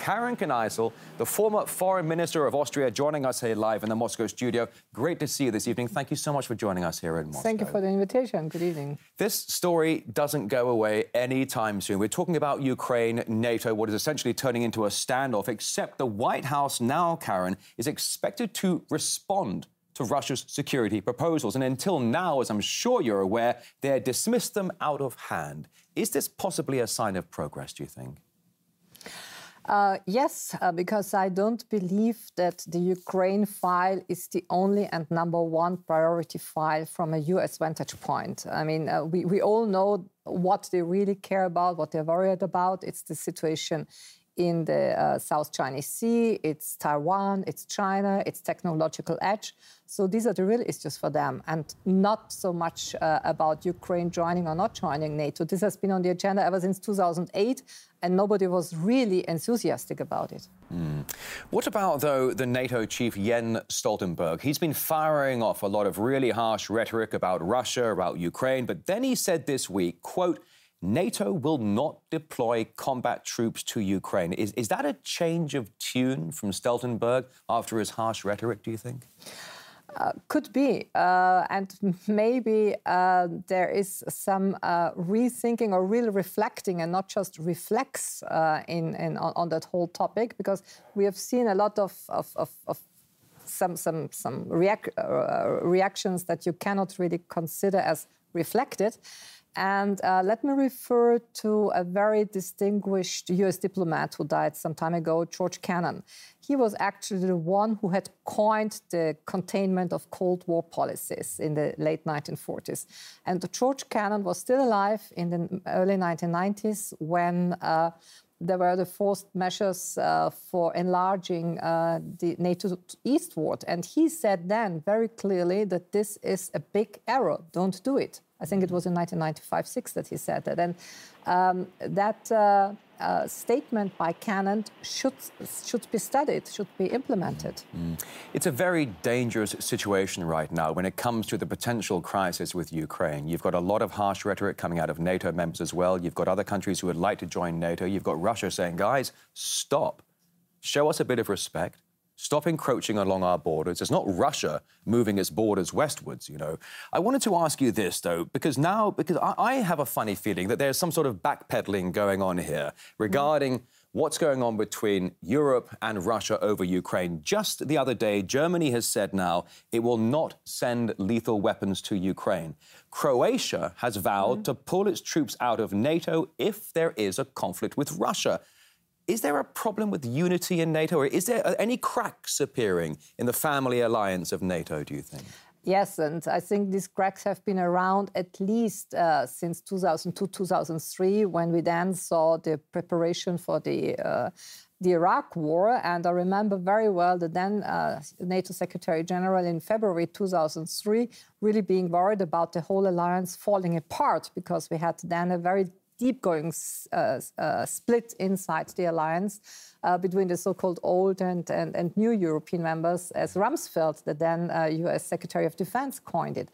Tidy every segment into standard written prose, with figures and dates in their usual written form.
Karin Kneissl, the former foreign minister of Austria, joining us here live in the Moscow studio. Great to see you this evening. Thank you so much for joining us here in Moscow. Thank you for the invitation. Good evening. This story doesn't go away anytime soon. We're talking about Ukraine, NATO, what is essentially turning into a standoff, except the White House now, Karin, is expected to respond to Russia's security proposals. And until now, as I'm sure you're aware, they had dismissed them out of hand. Is this possibly a sign of progress, do you think? Yes, because I don't believe that the Ukraine file is the only and number one priority file from a U.S. vantage point. I mean, we all know what they really care about, what they're worried about. It's the situation in the South China Sea, it's Taiwan, it's China, it's technological edge. So these are the real issues for them, and not so much about Ukraine joining or not joining NATO. This has been on the agenda ever since 2008, and nobody was really enthusiastic about it. What about, though, the NATO chief Jens Stoltenberg? He's been firing off a lot of really harsh rhetoric about Russia, about Ukraine, but then he said this week, quote, NATO will not deploy combat troops to Ukraine. Is that a change of tune from Stoltenberg after his harsh rhetoric, do you think? Could be. And maybe there is some rethinking or real reflecting and not just reflex on that whole topic, because we have seen a lot of reactions that you cannot really consider as reflected. And let me refer to a very distinguished U.S. diplomat who died some time ago, George Kennan. He was actually the one who had coined the containment of Cold War policies in the late 1940s. And George Kennan was still alive in the early 1990s when there were the forced measures for enlarging the NATO eastward. And he said then very clearly that this is a big error. Don't do it. I think it was in 1995-6 that he said that. And that statement by Kennan should be studied, should be implemented. It's a very dangerous situation right now when it comes to the potential crisis with Ukraine. You've got a lot of harsh rhetoric coming out of NATO members as well. You've got other countries who would like to join NATO. You've got Russia saying, guys, stop. Show us a bit of respect. Stop encroaching along our borders. It's not Russia moving its borders westwards, you know. I wanted to ask you this, though, because I have a funny feeling that there's some sort of backpedaling going on here regarding what's going on between Europe and Russia over Ukraine. Just the other day, Germany has said now it will not send lethal weapons to Ukraine. Croatia has vowed to pull its troops out of NATO if there is a conflict with Russia. Is there a problem with unity in NATO, or is there any cracks appearing in the family alliance of NATO, do you think? Yes, and I think these cracks have been around at least since 2002, 2003, when we then saw the preparation for the Iraq War. And I remember very well that then NATO Secretary General in February 2003 really being worried about the whole alliance falling apart, because we had then a very deep-going split inside the alliance between the so-called old and new European members, as Rumsfeld, the then U.S. Secretary of Defense, coined it.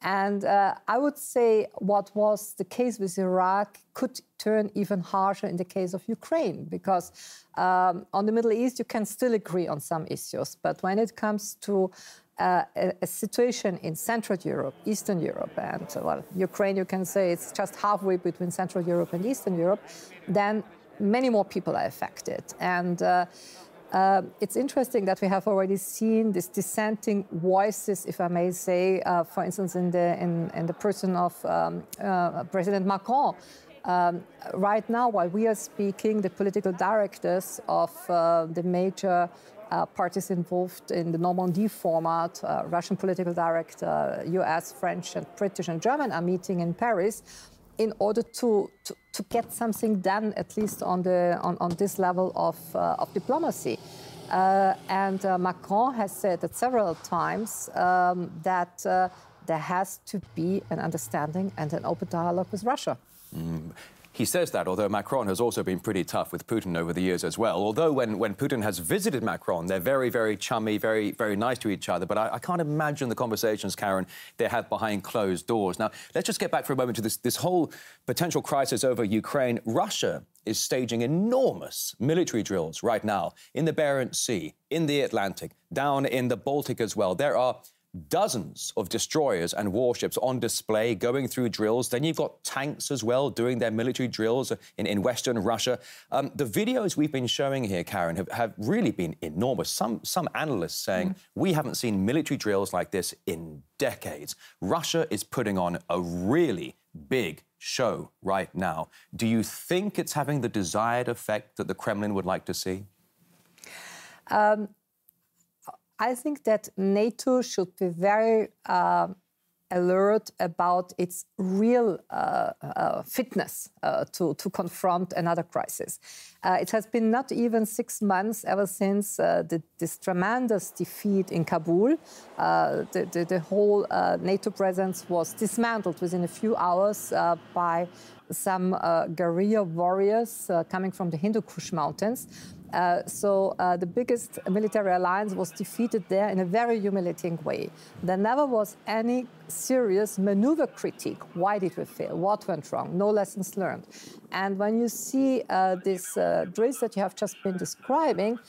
And I would say what was the case with Iraq could turn even harsher in the case of Ukraine, because on the Middle East you can still agree on some issues, but when it comes to a situation in Central Europe, Eastern Europe, and well, Ukraine, you can say it's just halfway between Central Europe and Eastern Europe, then many more people are affected. And it's interesting that we have already seen these dissenting voices, if I may say, for instance, in the person of President Macron. Right now, while we are speaking, the political directors of the major parties involved in the Normandy format, Russian political director, US, French, and British and German are meeting in Paris in order to get something done, at least on this level of diplomacy. And Macron has said that several times that there has to be an understanding and an open dialogue with Russia. He says that, although Macron has also been pretty tough with Putin over the years as well. Although when Putin has visited Macron, they're very, very chummy, very, very nice to each other. But I can't imagine the conversations, Karin, they have behind closed doors. Now, let's just get back for a moment to this whole potential crisis over Ukraine. Russia is staging enormous military drills right now in the Barents Sea, in the Atlantic, down in the Baltic as well. There are dozens of destroyers and warships on display going through drills. Then you've got tanks as well doing their military drills in Western Russia. The videos we've been showing here, Karin, have really been enormous. Some analysts saying we haven't seen military drills like this in decades. Russia is putting on a really big show right now. Do you think it's having the desired effect that the Kremlin would like to see? I think that NATO should be very alert about its real fitness to confront another crisis. It has been not even 6 months ever since this tremendous defeat in Kabul. The whole NATO presence was dismantled within a few hours by some guerrilla warriors coming from the Hindu Kush mountains. The biggest military alliance was defeated there in a very humiliating way. There never was any serious maneuver critique. Why did we fail? What went wrong? No lessons learned. And when you see these drills that you have just been describing,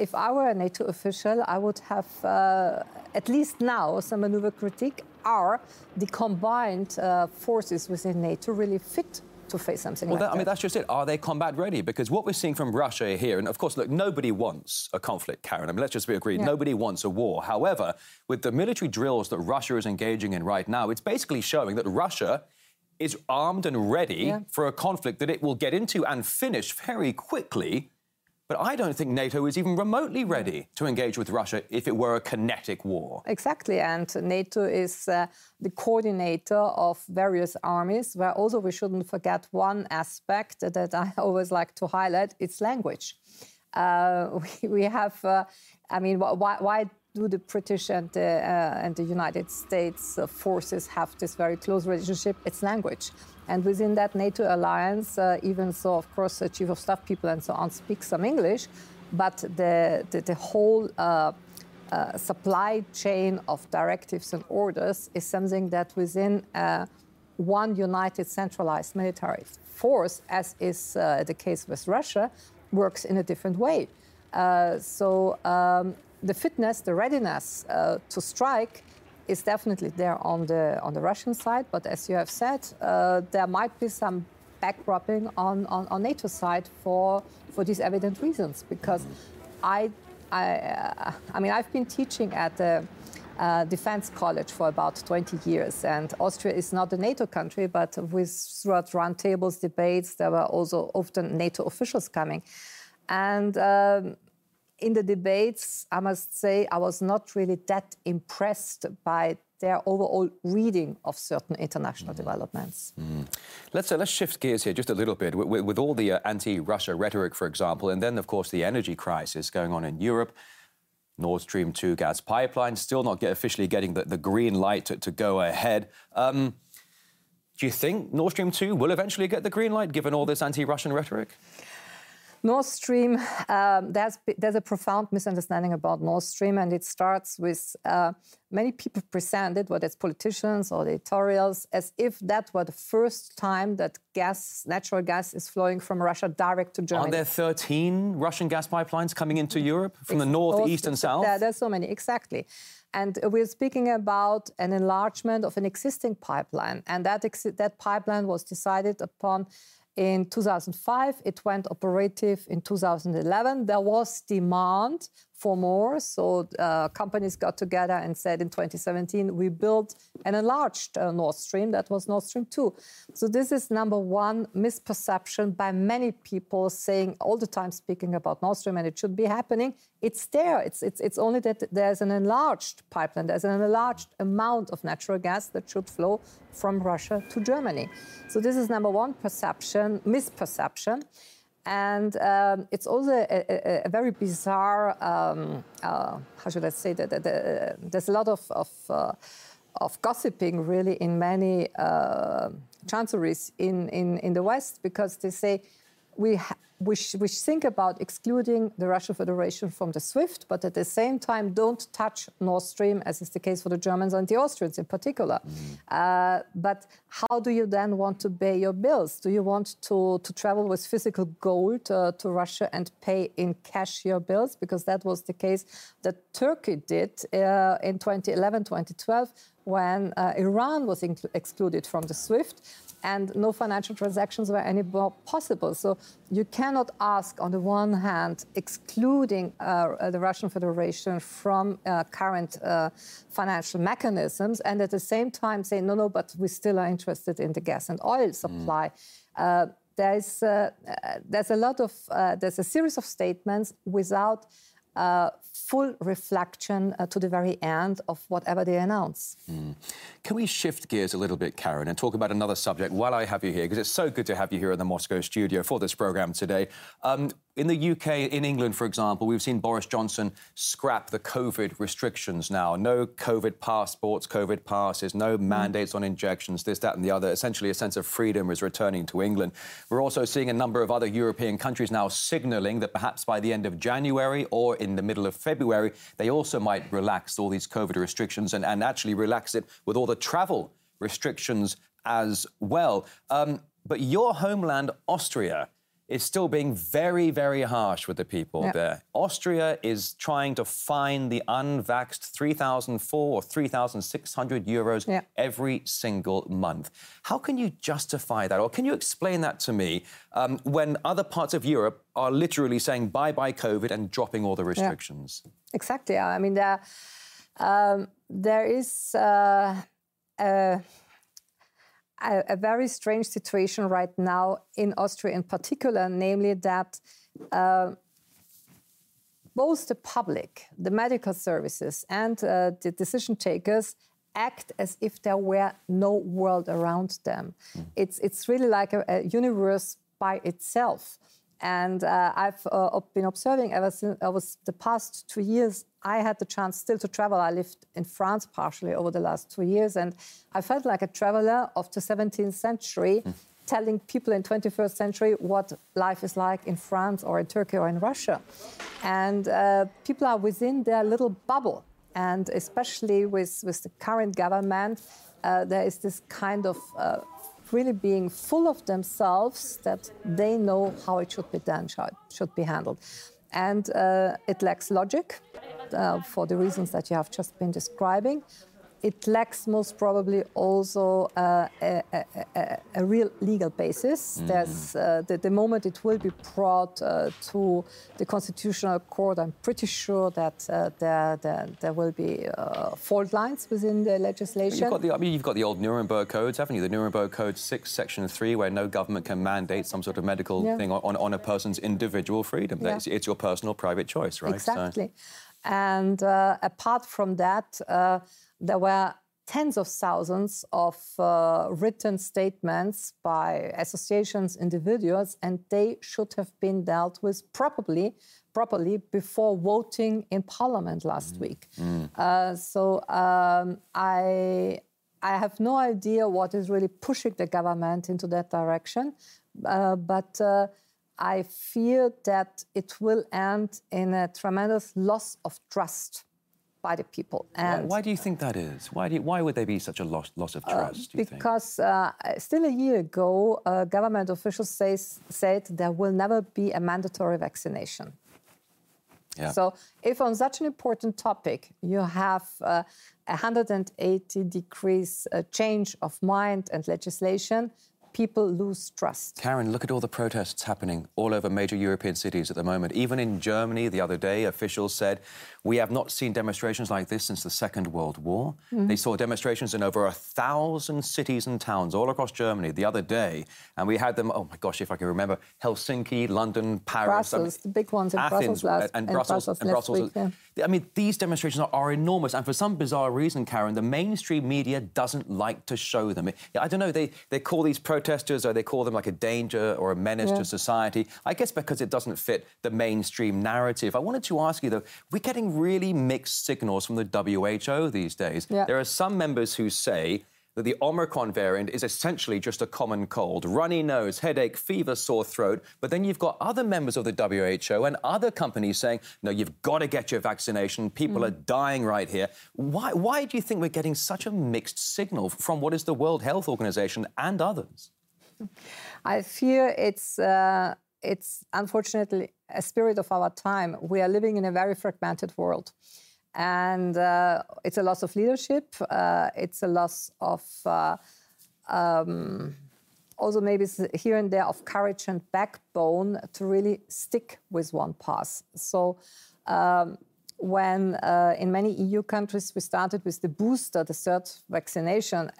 if I were a NATO official, I would have, at least now, some maneuver critique. Are the combined forces within NATO really fit to face something like that? I mean, that's just it. Are they combat ready? Because what we're seeing from Russia here, and of course, look, nobody wants a conflict, Karin. I mean, let's just be agreed. Yeah. Nobody wants a war. However, with the military drills that Russia is engaging in right now, it's basically showing that Russia is armed and ready for a conflict that it will get into and finish very quickly. But I don't think NATO is even remotely ready to engage with Russia if it were a kinetic war. Exactly, and NATO is the coordinator of various armies, where also we shouldn't forget one aspect that I always like to highlight, it's language. We have, I mean, why do the British and the United States forces have this very close relationship? It's language. And within that NATO alliance, even so, of course, the chief of staff people and so on speak some English, but the whole supply chain of directives and orders is something that within one united centralized military force, as is the case with Russia, works in a different way. The fitness, the readiness to strike is definitely there on the Russian side, but as you have said, there might be some backrubbing on NATO's side for these evident reasons. Because I mean, I've been teaching at the Defense College for about 20 years, and Austria is not a NATO country, but throughout roundtables, debates, there were also often NATO officials coming, and. In the debates, I must say, I was not really that impressed by their overall reading of certain international developments. Let's shift gears here just a little bit with all the anti-Russia rhetoric, for example, and then, of course, the energy crisis going on in Europe. Nord Stream 2 gas pipeline still not officially getting the green light to go ahead. Do you think Nord Stream 2 will eventually get the green light, given all this anti-Russian rhetoric? Nord Stream, there's a profound misunderstanding about Nord Stream, and it starts with many people presented, whether it's politicians or editorials, as if that were the first time that natural gas is flowing from Russia direct to Germany. Are there 13 Russian gas pipelines coming into Europe from the north, east and south? There's so many, exactly. And we're speaking about an enlargement of an existing pipeline, and that pipeline was decided upon in 2005, it went operative in 2011. There was demand for more, so companies got together and said in 2017, we built an enlarged Nord Stream. That was Nord Stream 2. So this is number one misperception by many people saying, all the time speaking about Nord Stream, and it should be happening. It's there. It's only that there's an enlarged pipeline. There's an enlarged amount of natural gas that should flow from Russia to Germany. So this is number one misperception. And it's also a very bizarre, how should I say that? There's a lot of gossiping, really, in many chancelleries in the West, because they say, we think about excluding the Russian Federation from the SWIFT, but at the same time don't touch Nord Stream, as is the case for the Germans and the Austrians in particular. But how do you then want to pay your bills? Do you want to travel with physical gold to Russia and pay in cash your bills? Because that was the case that Turkey did in 2011, 2012, when Iran was excluded from the SWIFT, and no financial transactions were anymore possible. So you cannot ask, on the one hand, excluding the Russian Federation from current financial mechanisms, and at the same time say, no, no, but we still are interested in the gas and oil supply. There's a series of statements without full reflection to the very end of whatever they announce. Can we shift gears a little bit, Karin, and talk about another subject while I have you here, because it's so good to have you here in the Moscow studio for this programme today. In the UK, in England, for example, we've seen Boris Johnson scrap the COVID restrictions now. No COVID passports, COVID passes, no mandates on injections, this, that and the other. Essentially, a sense of freedom is returning to England. We're also seeing a number of other European countries now signalling that perhaps by the end of January or in the middle of February, they also might relax all these COVID restrictions and actually relax it with all the travel restrictions as well. But your homeland, Austria, is still being very, very harsh with the people there. Austria is trying to fine the unvaxxed 3,400 or 3,600 euros every single month. How can you justify that? Or can you explain that to me when other parts of Europe are literally saying bye-bye COVID and dropping all the restrictions? Exactly. I mean, there is a very strange situation right now in Austria in particular, namely that both the public, the medical services and the decision takers act as if there were no world around them. It's really like a universe by itself. And I've been observing ever since the past 2 years. I had the chance still to travel. I lived in France partially over the last 2 years, and I felt like a traveler of the 17th century, telling people in 21st century what life is like in France or in Turkey or in Russia. And people are within their little bubble. And especially with the current government, there is this kind of really being full of themselves, that they know how it should be done, how it should be handled. And it lacks logic for the reasons that you have just been describing. It lacks most probably also a real legal basis. There's, the moment it will be brought to the Constitutional Court, I'm pretty sure that there will be fault lines within the legislation. You've got the old Nuremberg Codes, haven't you? The Nuremberg Code 6, Section 3, where no government can mandate some sort of medical thing on a person's individual freedom. It's your personal, private choice, right? Exactly. So. And apart from that, there were tens of thousands of written statements by associations, individuals, and they should have been dealt with properly before voting in Parliament last week. I have no idea what is really pushing the government into that direction, but I fear that it will end in a tremendous loss of trust by the people. And why do you think that is? Why would there be such a loss of trust, do you think? Because still a year ago, government officials said there will never be a mandatory vaccination. So if on such an important topic you have 180 degrees change of mind and legislation, people lose trust. Karin, look at all the protests happening all over major European cities at the moment. Even in Germany the other day, officials said, we have not seen demonstrations like this since the Second World War. They saw demonstrations in over 1,000 cities and towns all across Germany the other day. And we had them, oh my gosh, if I can remember, Helsinki, London, Paris. Brussels, the big ones in Athens, Brussels last and Brussels. I mean, these demonstrations are enormous. And for some bizarre reason, Karin, the mainstream media doesn't like to show them. I don't know, they call these protesters, or they call them like a danger or a menace to society, I guess because it doesn't fit the mainstream narrative. I wanted to ask you, though, we're getting really mixed signals from the WHO these days. There are some members who say that the Omicron variant is essentially just a common cold. Runny nose, headache, fever, sore throat. But then you've got other members of the WHO and other companies saying, no, you've got to get your vaccination. People are dying right here. Why do you think we're getting such a mixed signal from what is the World Health Organization and others? I fear it's unfortunately a spirit of our time. We are living in a very fragmented world. And it's a loss of leadership. It's a loss of, also maybe here and there, of courage and backbone to really stick with one path. So when in many EU countries we started with the booster, the third vaccination,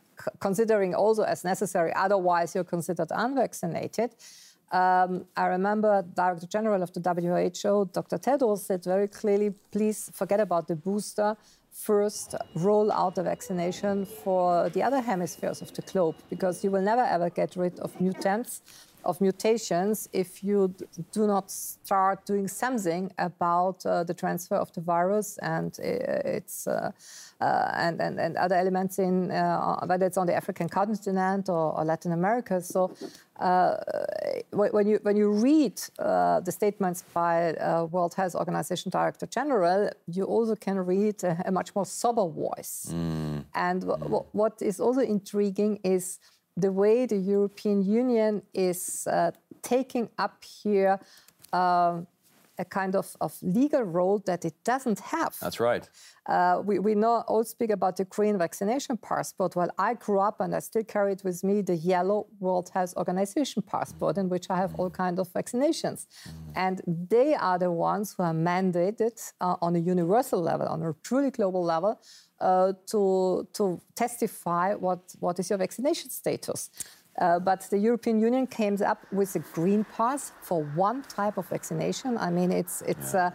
considering also as necessary, otherwise you're considered unvaccinated. I remember Director General of the WHO, Dr. Tedros, said very clearly, please forget about the booster. First, roll out the vaccination for the other hemispheres of the globe, because you will never, ever get rid of mutants, of mutations, if you do not start doing something about the transfer of the virus and its and other elements in whether it's on the African continent or Latin America. So when you read the statements by World Health Organization Director General, you also can read a much more sober voice. And what is also intriguing is the way the European Union is taking up here a kind of legal role that it doesn't have. That's right. We know all speak about the green vaccination passport. Well, I grew up and I still carry it with me, the yellow World Health Organization passport, in which I have all kinds of vaccinations. And they are the ones who are mandated on a universal level, on a truly global level, to testify what is your vaccination status. But the European Union came up with a green pass for one type of vaccination. I mean, it's a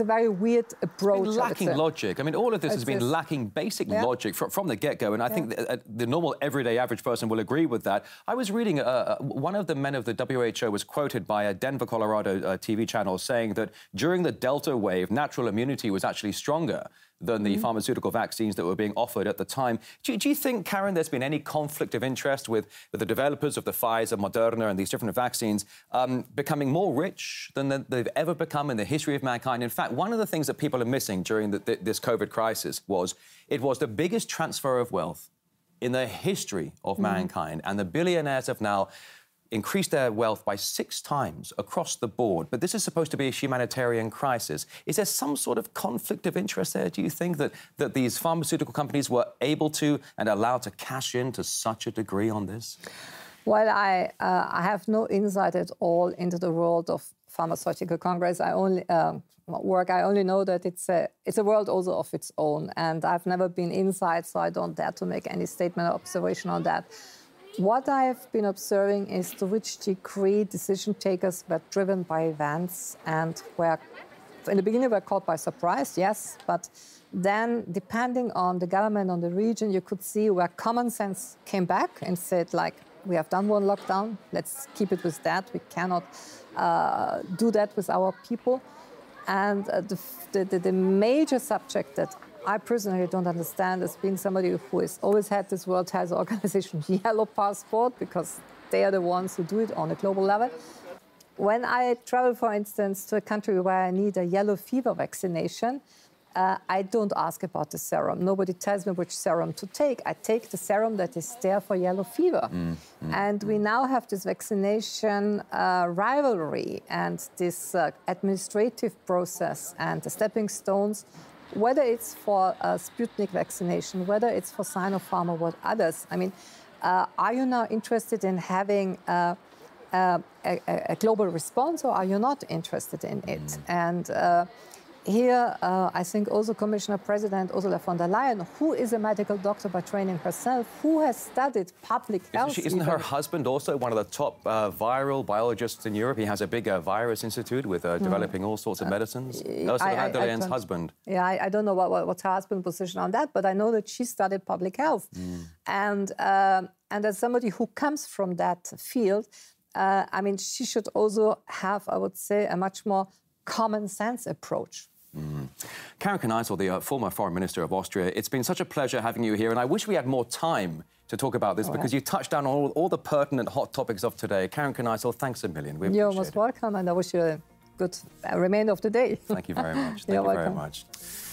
very weird approach. It's been lacking logic. I mean, all of this has been lacking basic logic from the get-go, and I think the normal, everyday, average person will agree with that. I was reading one of the men of the WHO was quoted by a Denver, Colorado TV channel saying that during the Delta wave, natural immunity was actually stronger than the pharmaceutical vaccines that were being offered at the time. Do you think, Karin, there's been any conflict of interest with the developers of the Pfizer, Moderna and these different vaccines becoming more rich than they've ever become in the history of mankind? In fact, one of the things that people are missing during this COVID crisis was it was the biggest transfer of wealth in the history of mankind. And the billionaires have now increased their wealth by 6 times across the board. But this is supposed to be a humanitarian crisis. Is there some sort of conflict of interest there, do you think, that these pharmaceutical companies were able to and allowed to cash in to such a degree on this? Well, I have no insight at all into the world of pharmaceutical congress. I only know that it's a world also of its own. And I've never been inside, so I don't dare to make any statement or observation on that. What I have been observing is to which degree decision takers were driven by events and were, in the beginning, were caught by surprise, yes, but then, depending on the government, on the region, you could see where common sense came back and said, like, we have done one lockdown, let's keep it with that, we cannot do that with our people. And the major subject that I personally don't understand as being somebody who has always had this World Health Organization yellow passport, because they are the ones who do it on a global level. When I travel, for instance, to a country where I need a yellow fever vaccination, I don't ask about the serum. Nobody tells me which serum to take. I take the serum that is there for yellow fever. And we now have this vaccination rivalry and this administrative process and the stepping stones, whether it's for Sputnik vaccination, whether it's for Sinopharm or what others. I mean, are you now interested in having a global response, or are you not interested in it? And here, I think also Commissioner President Ursula von der Leyen, who is a medical doctor by training herself, who has studied public health. Isn't her husband also one of the top viral biologists in Europe? He has a big virus institute with developing all sorts of medicines. Ursula von der Leyen's husband. Yeah, I don't know what's her husband's position on that, but I know that she studied public health. And as somebody who comes from that field, I mean, she should also have, I would say, a much more common sense approach. Karin Kneissl, the former foreign minister of Austria, it's been such a pleasure having you here, and I wish we had more time to talk about this, because you touched on all the pertinent hot topics of today. Karin Kneissl, thanks a million. You're most welcome, and I wish you a good remainder of the day. Thank you very much. Thank you very much.